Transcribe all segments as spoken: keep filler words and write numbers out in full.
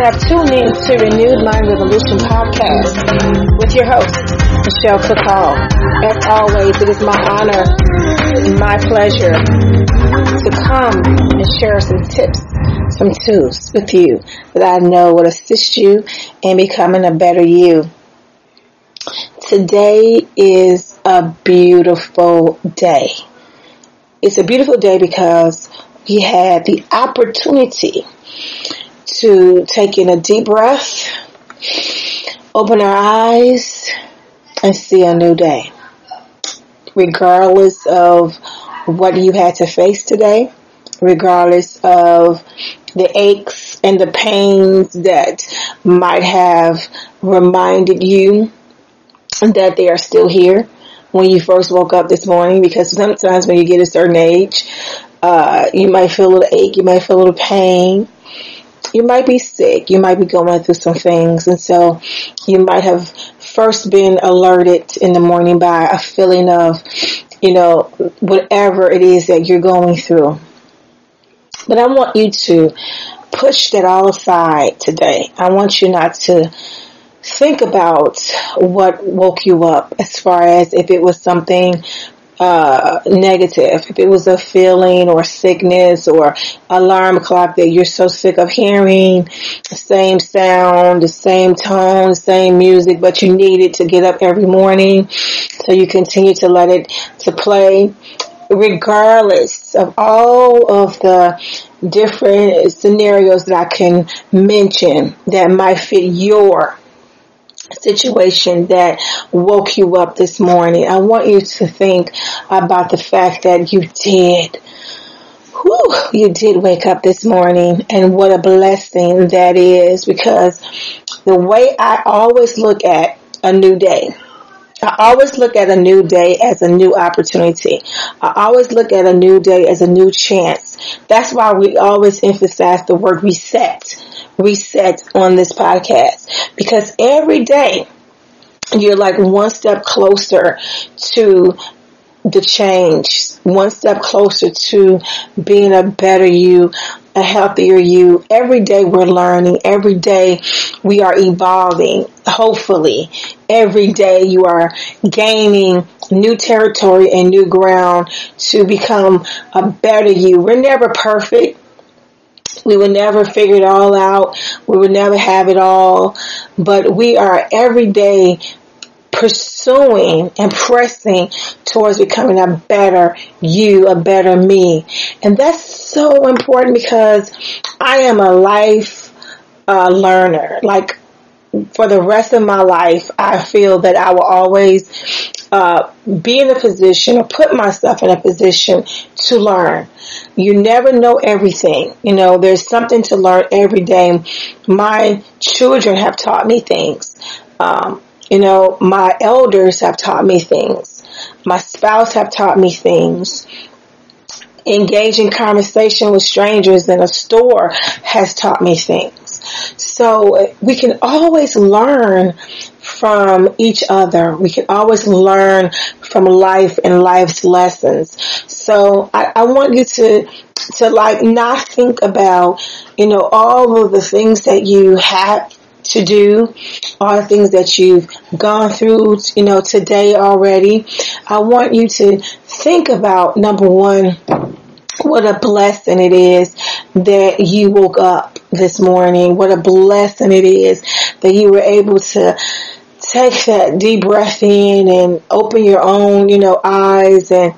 have tuned in to Renewed Mind Revolution Podcast with your host, Michelle Cook Hall. As always, it is my honor and my pleasure to come and share some tips, some tools with you that I know will assist you in becoming a better you. Today is a beautiful day. It's a beautiful day because we had the opportunity to take in a deep breath, open our eyes, and see a new day. Regardless of what you had to face today, regardless of the aches and the pains that might have reminded you that they are still here when you first woke up this morning, because sometimes when you get a certain age, uh, you might feel a little ache, you might feel a little pain. You might be sick. You might be going through some things. And so you might have first been alerted in the morning by a feeling of, you know, whatever it is that you're going through. But I want you to push that all aside today. I want you not to think about what woke you up as far as if it was something Uh, negative, if it was a feeling or sickness or alarm clock that you're so sick of hearing, the same sound, the same tone, the same music, but you need it to get up every morning, so you continue to let it to play, regardless of all of the different scenarios that I can mention that might fit your situation that woke you up this morning. I want you to think about the fact that you did, whew, you did wake up this morning, and what a blessing that is, because the way I always look at a new day, I always look at a new day as a new opportunity. I always look at a new day as a new chance. That's why we always emphasize the word reset. Reset on this podcast, because every day you're like one step closer to the change, one step closer to being a better you, a healthier you. Every day we're learning. Every day we are evolving. Hopefully, every day you are gaining new territory and new ground to become a better you. We're never perfect. We will never figure it all out. We will never have it all. But we are every day pursuing and pressing towards becoming a better you, a better me. And that's so important, because I am a life uh, learner. Like, for the rest of my life, I feel that I will always uh, be in a position, or put myself in a position to learn. You never know everything. You know, there's something to learn every day. My children have taught me things. Um, you know, my elders have taught me things. My spouse have taught me things. Engaging conversation with strangers in a store has taught me things. So we can always learn from each other. We can always learn from life and life's lessons. So I, I want you to to like not think about, you know, all of the things that you have to do, all the things that you've gone through, you know, today already. I want you to think about, number one, what a blessing it is that you woke up this morning. What a blessing it is that you were able to take that deep breath in and open your own, you know, eyes, and,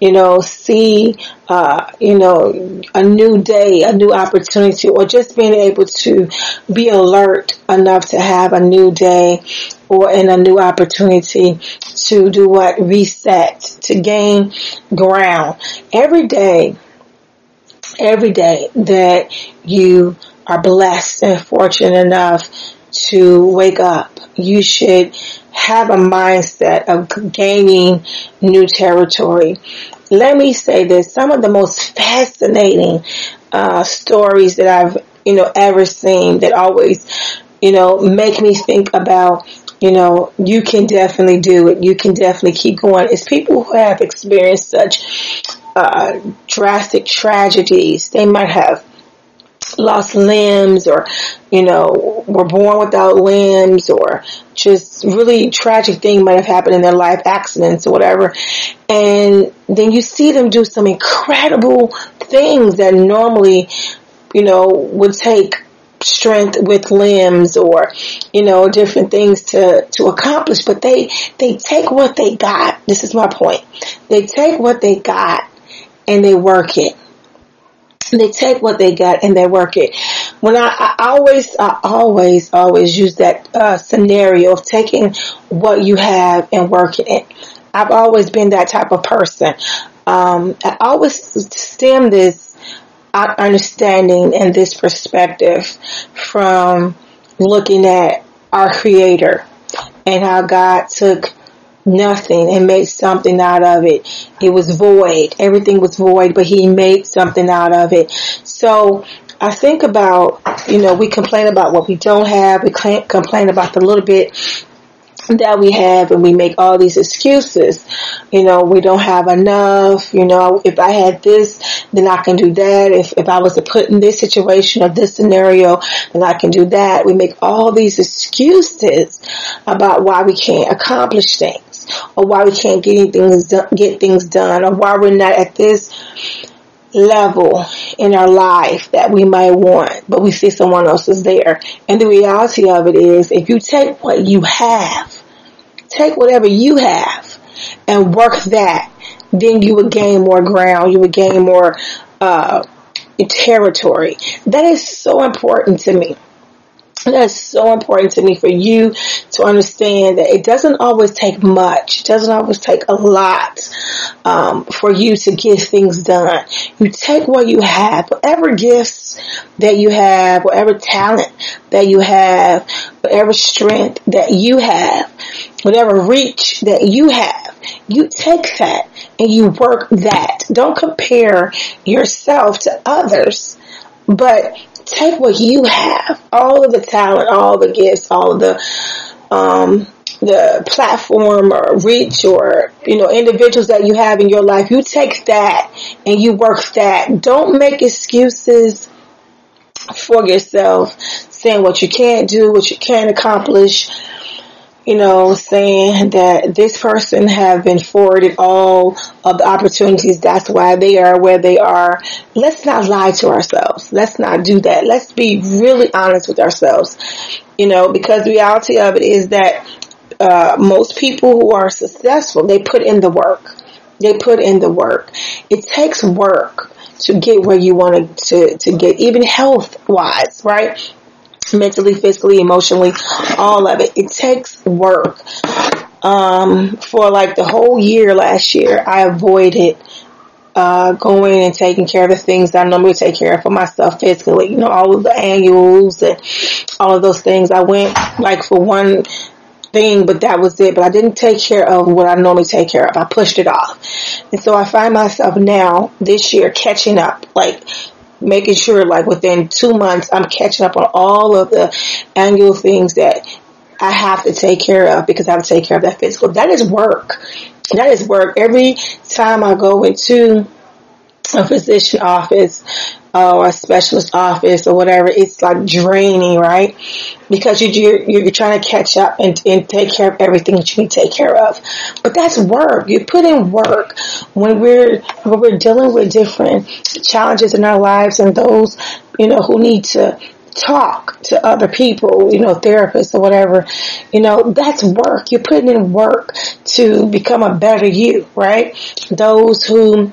you know, see, uh, you know, a new day, a new opportunity, or just being able to be alert enough to have a new day or in a new opportunity to do what? Reset, to gain ground. Every day, every day that you are blessed and fortunate enough to wake up, you should have a mindset of gaining new territory. Let me say this: some of the most fascinating uh, stories that I've, you know, ever seen that always, you know, make me think about, you know, you can definitely do it. You can definitely keep going. It's people who have experienced such uh, drastic tragedies. They might have lost limbs, or, you know, were born without limbs, or just really tragic thing might have happened in their life, accidents or whatever. And then you see them do some incredible things that normally, you know, would take strength with limbs or, you know, different things to, to accomplish. But they, they take what they got. This is my point. They take what they got and they work it. They take what they got and they work it. When I, I always, I always, always use that uh, scenario of taking what you have and working it. I've always been that type of person. Um, I always stem this understanding and this perspective from looking at our Creator and how God took nothing and made something out of it. It was void. Everything was void, but he made something out of it. So I think about, you know, we complain about what we don't have. We can't complain about the little bit that we have, and we make all these excuses. You know, we don't have enough. You know, if I had this, then I can do that. If, if I was to put in this situation or this scenario, then I can do that. We make all these excuses about why we can't accomplish things, or why we can't get things done, get things done, or why we're not at this level in our life that we might want, but we see someone else is there. And the reality of it is, if you take what you have, take whatever you have, and work that, then you would gain more ground. You would gain more uh, territory. That is so important to me. That's so important to me, for you to understand that it doesn't always take much. It doesn't always take a lot um, for you to get things done. You take what you have, whatever gifts that you have, whatever talent that you have, whatever strength that you have, whatever reach that you have, you take that and you work that. Don't compare yourself to others, but take what you have, all of the talent, all the gifts, all of the um, the platform or reach or, you know, individuals that you have in your life. You take that and you work that. Don't make excuses for yourself, saying what you can't do, what you can't accomplish. You know, saying that this person have been forwarded all of the opportunities. That's why they are where they are. Let's not lie to ourselves. Let's not do that. Let's be really honest with ourselves. You know, because the reality of it is that uh, most people who are successful, they put in the work. They put in the work. It takes work to get where you want to, to get, even health-wise, right? Mentally, physically, emotionally, all of it. It takes work. Um, for like the whole year last year, I avoided uh, going and taking care of the things that I normally take care of for myself physically. You know, all of the annuals and all of those things. I went like for one thing, but that was it. But I didn't take care of what I normally take care of. I pushed it off. And so I find myself now, this year, catching up. Like, making sure, like, within two months, I'm catching up on all of the annual things that I have to take care of because I have to take care of that physical. That is work. That is work. Every time I go into a physician office uh, or a specialist office or whatever, it's like draining, right? Because you, you're, you're trying to catch up and, and take care of everything that you need to take care of. But that's work. You put in work. When we're when we're dealing with different challenges in our lives, and those, you know, who need to talk to other people, you know, therapists or whatever, you know, that's work. You're putting in work to become a better you, right? Those who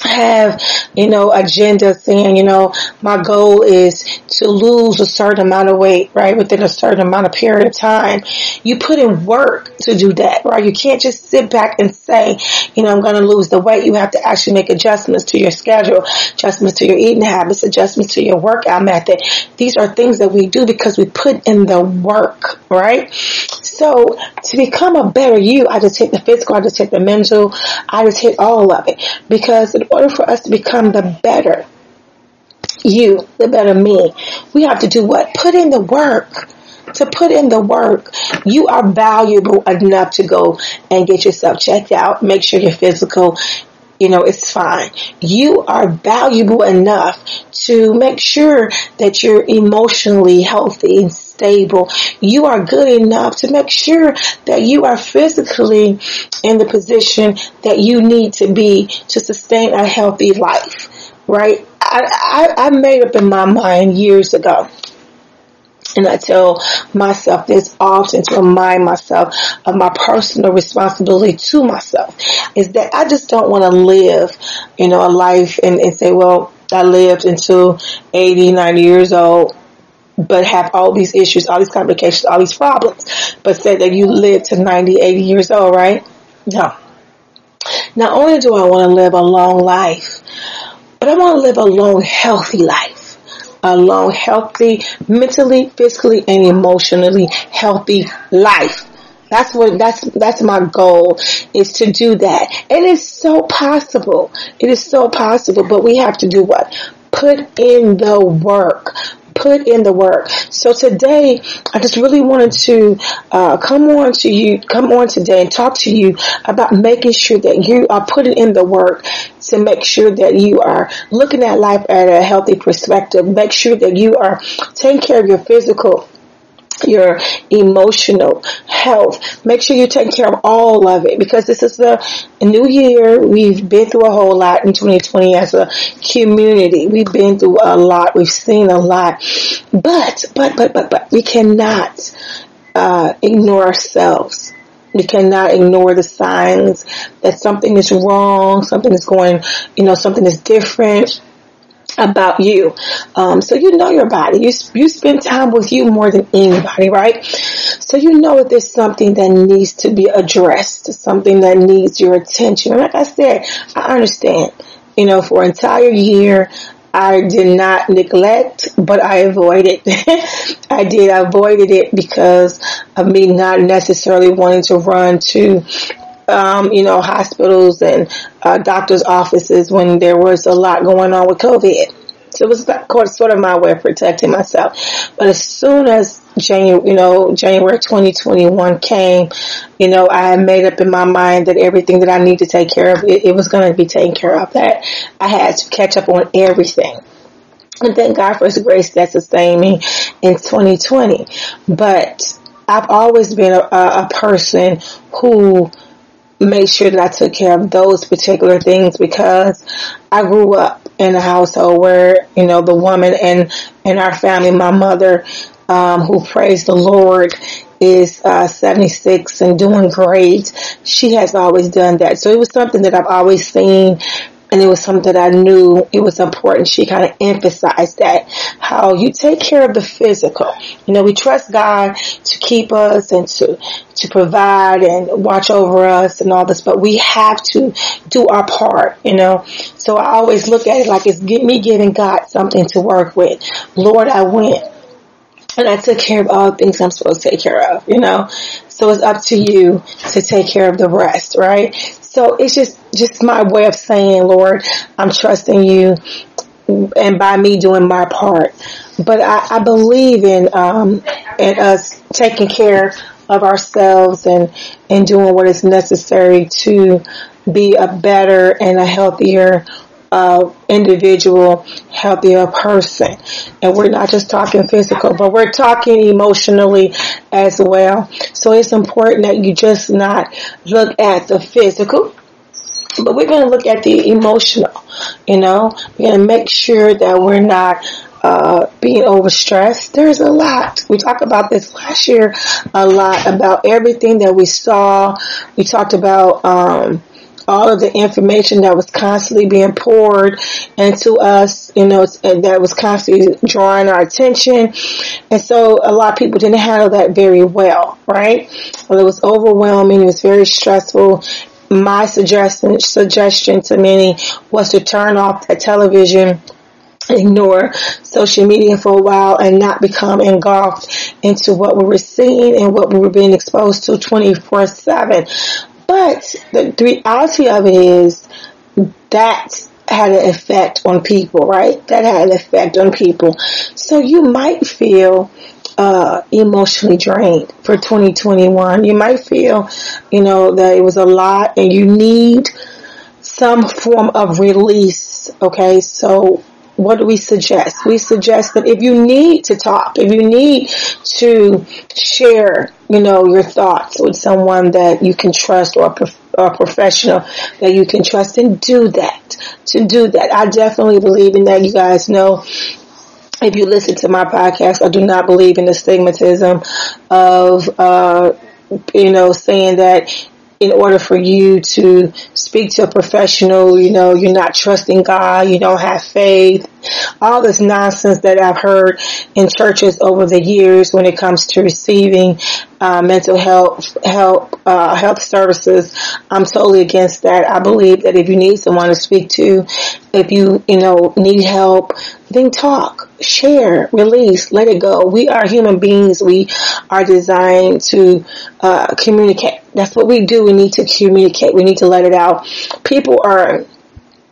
have, you know, agenda saying, you know, my goal is to lose a certain amount of weight, right, within a certain amount of period of time. You put in work to do that, right? You can't just sit back and say, you know, I'm going to lose the weight. You have to actually make adjustments to your schedule, adjustments to your eating habits, adjustments to your workout method. These are things that we do because we put in the work, right? So to become a better you, I just hit the physical, I just hit the mental, I just hit all of it, because in order for us to become the better you, the better me, we have to do what? Put in the work. To put in the work, you are valuable enough to go and get yourself checked out, make sure your physical you know, it's fine. You are valuable enough to make sure that you're emotionally healthy and stable. You are good enough to make sure that you are physically in the position that you need to be to sustain a healthy life, right? I, I, I made up in my mind years ago, and I tell myself this often to remind myself of my personal responsibility to myself, is that I just don't want to live, you know, a life and, and say, well, I lived until eighty, ninety years old, but have all these issues, all these complications, all these problems, but say that you live to ninety, eighty years old, right? No. Not only do I want to live a long life, but I want to live a long, healthy life. A long, healthy, mentally, physically, and emotionally healthy life. That's what, that's, that's my goal, is to do that. And it's so possible. It is so possible, but we have to do what? Put in the work. Put in the work. So today, I just really wanted to uh, come on to you, come on today and talk to you about making sure that you are putting in the work to make sure that you are looking at life at a healthy perspective. Make sure that you are taking care of your physical, your emotional health. Make sure you take care of all of it, because this is a new year. We've been through a whole lot in twenty twenty as a community. We've been through a lot. We've seen a lot. But, but, but, but, but, we cannot uh, ignore ourselves. We cannot ignore the signs that something is wrong, something is going, you know, something is different about you. Um, so you know your body. You you spend time with you more than anybody, right? So you know if there's something that needs to be addressed, something that needs your attention. And like I said, I understand. You know, for an entire year, I did not neglect, but I avoided. I did. I avoided it because of me not necessarily wanting to run to Um, you know, hospitals and uh, doctors' offices when there was a lot going on with COVID. So it was sort of my way of protecting myself. But as soon as January, you know, January twenty twenty-one came, you know, I had made up in my mind that everything that I need to take care of, it, it was going to be taken care of. That I had to catch up on everything. And thank God for His grace that sustained me in twenty twenty. But I've always been a, a person who make sure that I took care of those particular things, because I grew up in a household where, you know, the woman in, in our family, my mother, um, who praised the Lord, is uh, seventy-six and doing great. She has always done that. So it was something that I've always seen, and it was something that I knew it was important. She kind of emphasized that, how you take care of the physical. You know, we trust God to keep us and to, to provide and watch over us and all this, but we have to do our part, you know. So I always look at it like it's me giving God something to work with. Lord, I went and I took care of all the things I'm supposed to take care of, you know. So it's up to you to take care of the rest, right? So it's just, just my way of saying, Lord, I'm trusting you, and by me doing my part. But I, I believe in um, in us taking care of ourselves and, and doing what is necessary to be a better and a healthier uh, individual, healthier person. And we're not just talking physical, but we're talking emotionally as well. So it's important that you just not look at the physical, but we're going to look at the emotional, you know. We're going to make sure that we're not uh, being overstressed. There's a lot. We talked about this last year a lot, about everything that we saw. We talked about um, all of the information that was constantly being poured into us, you know, that was constantly drawing our attention. And so a lot of people didn't handle that very well, right? Well, it was overwhelming. It was very stressful. My suggestion suggestion to many was to turn off that television, ignore social media for a while, and not become engulfed into what we were seeing and what we were being exposed to twenty-four seven. But the reality of it is that had an effect on people, right? That had an effect on people. So you might feel uh, emotionally drained for twenty twenty-one. You might feel, you know, that it was a lot and you need some form of release. Okay, so what do we suggest? We suggest that if you need to talk, if you need to share, you know, your thoughts with someone that you can trust or a, prof- or a professional that you can trust, and do that, to do that. I definitely believe in that. You guys know, if you listen to my podcast, I do not believe in the stigmatism of, uh, you know, saying that in order for you to speak to a professional, you know, you're not trusting God, you don't have faith, all this nonsense that I've heard in churches over the years when it comes to receiving uh, mental health, help, uh, health services. I'm totally against that. I believe that if you need someone to speak to, if you, you know, need help, then talk, share, release, let it go. We are human beings. We are designed to uh, communicate. That's what we do. We need to communicate. We need to let it out. People are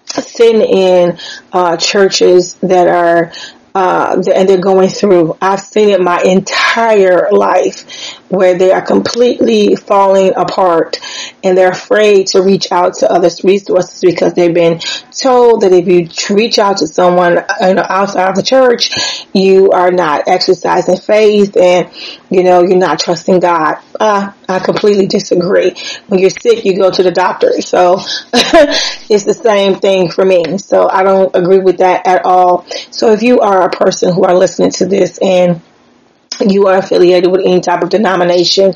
sitting in uh, churches that are, uh, and they're going through. I've seen it my entire life where they are completely falling apart and they're afraid to reach out to other resources because they've been told that if you reach out to someone outside of the church, you are not exercising faith and, you know, you're not trusting God. Uh, I completely disagree. When you're sick, you go to the doctor. So it's the same thing for me. So I don't agree with that at all. So if you are a person who are listening to this and you are affiliated with any type of denomination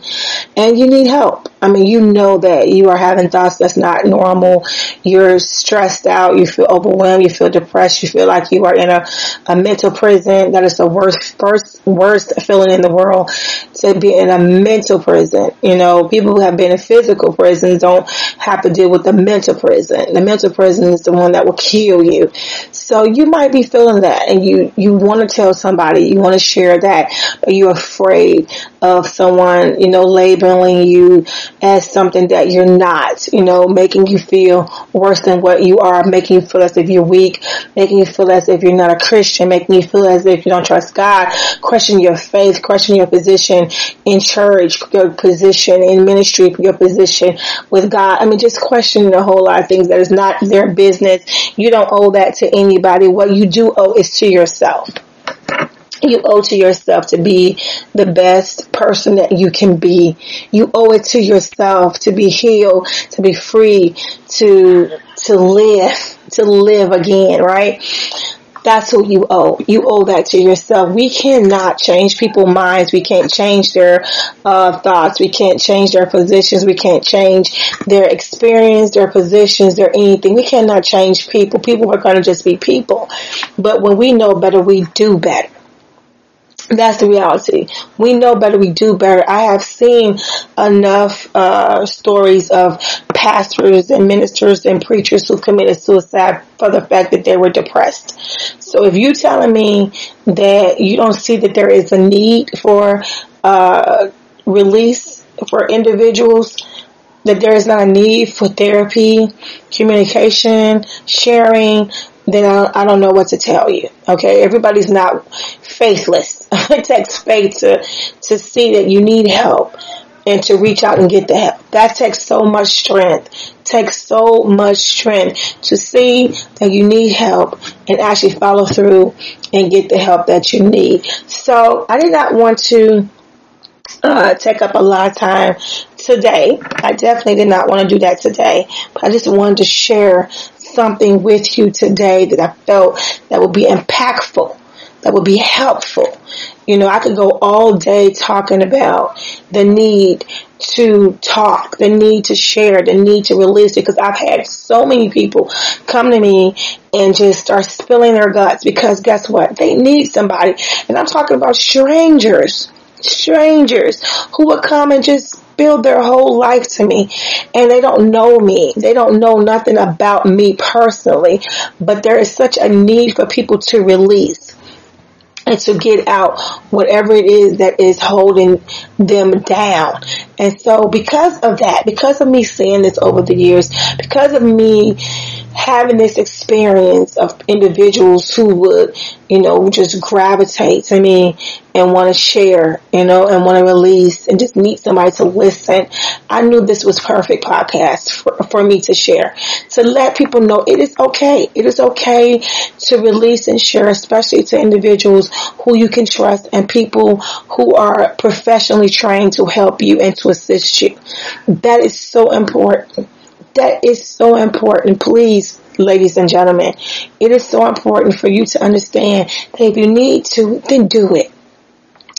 and you need help, I mean, you know that you are having thoughts that's not normal. You're stressed out. You feel overwhelmed. You feel depressed. You feel like you are in a, a mental prison. That is the worst, worst, worst feeling in the world, to be in a mental prison. You know, people who have been in physical prisons don't have to deal with the mental prison. The mental prison is the one that will kill you. So you might be feeling that and you, you want to tell somebody, you want to share that, but you're afraid of someone, you know, labeling you as something that you're not, you know, making you feel worse than what you are, making you feel as if you're weak, making you feel as if you're not a Christian, making you feel as if you don't trust God, question your faith, question your position in church, your position in ministry, your position with God. I mean, just questioning a whole lot of things that is not their business. You don't owe that to anybody. What you do owe is to yourself. You owe to yourself to be the best person that you can be. You owe it to yourself to be healed, to be free, to to live, to live again, right? That's who you owe. You owe that to yourself. We cannot change people's minds. We can't change their uh, thoughts. We can't change their positions. We can't change their experience, their positions, their anything. We cannot change people. People are going to just be people. But when we know better, we do better. That's the reality. We know better. We do better. I have seen enough uh, stories of pastors and ministers and preachers who committed suicide for the fact that they were depressed. So if you're telling me that you don't see that there is a need for uh, release for individuals, that there is not a need for therapy, communication, sharing, then I don't know what to tell you. Okay, everybody's not faithless. It takes faith to, to see that you need help and to reach out and get the help. That takes so much strength. Takes so much strength to see that you need help and actually follow through and get the help that you need. So I did not want to Uh, take up a lot of time today. I definitely did not want to do that today, but I just wanted to share something with you today that I felt that would be impactful, that would be helpful. You know, I could go all day talking about the need to talk, the need to share, the need to release, because I've had so many people come to me and just start spilling their guts because guess what? They need somebody. And I'm talking about strangers. Strangers who would come and just build their whole life to me, and they don't know me. They don't know nothing about me personally, but there is such a need for people to release and to get out whatever it is that is holding them down. And so because of that, because of me seeing this over the years, because of me having this experience of individuals who would, you know, just gravitate to me and want to share, you know, and want to release and just need somebody to listen. I knew this was perfect podcast for, for me to share, to let people know it is okay. It is okay to release and share, especially to individuals who you can trust and people who are professionally trained to help you and to assist you. That is so important. That is so important. Please, ladies and gentlemen, it is so important for you to understand that if you need to, then do it.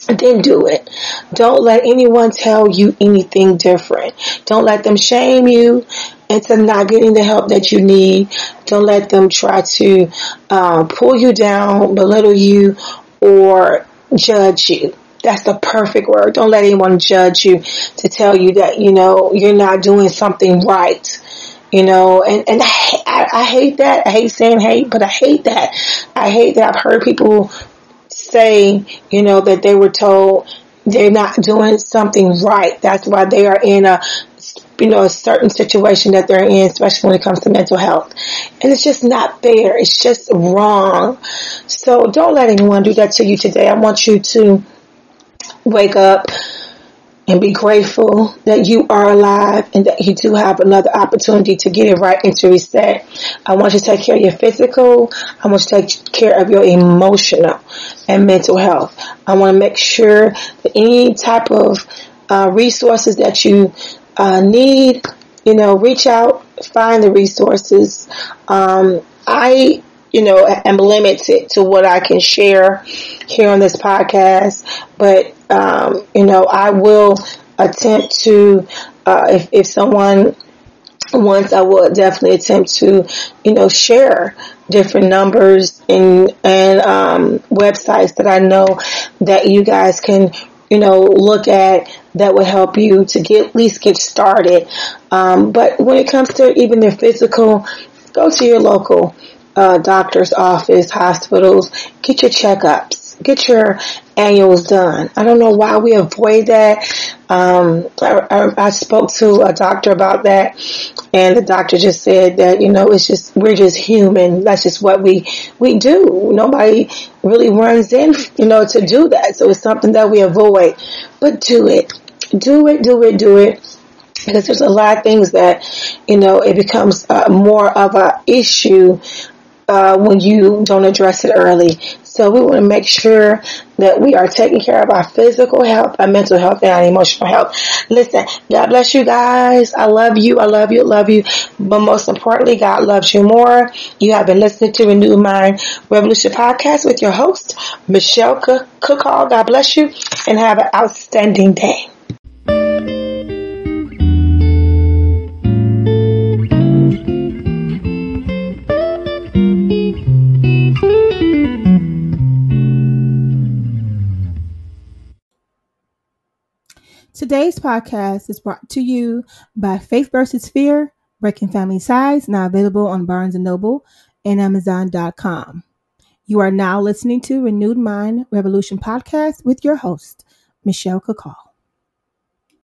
Then do it. Don't let anyone tell you anything different. Don't let them shame you into not getting the help that you need. Don't let them try to uh, pull you down, belittle you, or judge you. That's the perfect word. Don't let anyone judge you to tell you that, you know, you're not doing something right. You know, and, and I, I, I hate that. I hate saying hate, but I hate that. I hate that I've heard people say, you know, that they were told they're not doing something right. That's why they are in a, you know, a certain situation that they're in, especially when it comes to mental health. And it's just not fair. It's just wrong. So don't let anyone do that to you today. I want you to wake up and be grateful that you are alive and that you do have another opportunity to get it right and to reset. I want you to take care of your physical. I want you to take care of your emotional and mental health. I want to make sure that any type of uh, resources that you uh, need, you know, reach out, find the resources. Um, I You know, I'm limited to what I can share here on this podcast, but um, you know, I will attempt to. Uh, if if someone wants, I will definitely attempt to, you know, share different numbers and and um, websites that I know that you guys can, you know, look at that would help you to get at least get started. Um, but when it comes to even their physical, go to your local Uh, doctor's office, hospitals, get your checkups, get your annuals done. I don't know why we avoid that. Um, I, I, I spoke to a doctor about that, and the doctor just said that, you know, it's just, we're just human. That's just what we, we do. Nobody really runs in, you know, to do that. So it's something that we avoid, but do it, do it, do it, do it. Because there's a lot of things that, you know, it becomes uh, more of an issue Uh, when you don't address it early. So we want to make sure that we are taking care of our physical health, our mental health, and our emotional health. Listen, God bless you guys. I love you. I love you. Love you. But most importantly, God loves you more. You have been listening to Renewed Mind Revolution Podcast with your host, Michelle Cook Hall. God bless you and have an outstanding day. Today's podcast is brought to you by Faith versus. Fear, Breaking Family Size, now available on Barnes and Noble and Amazon dot com. You are now listening to Renewed Mind Revolution Podcast with your host, Michelle Cook Hall.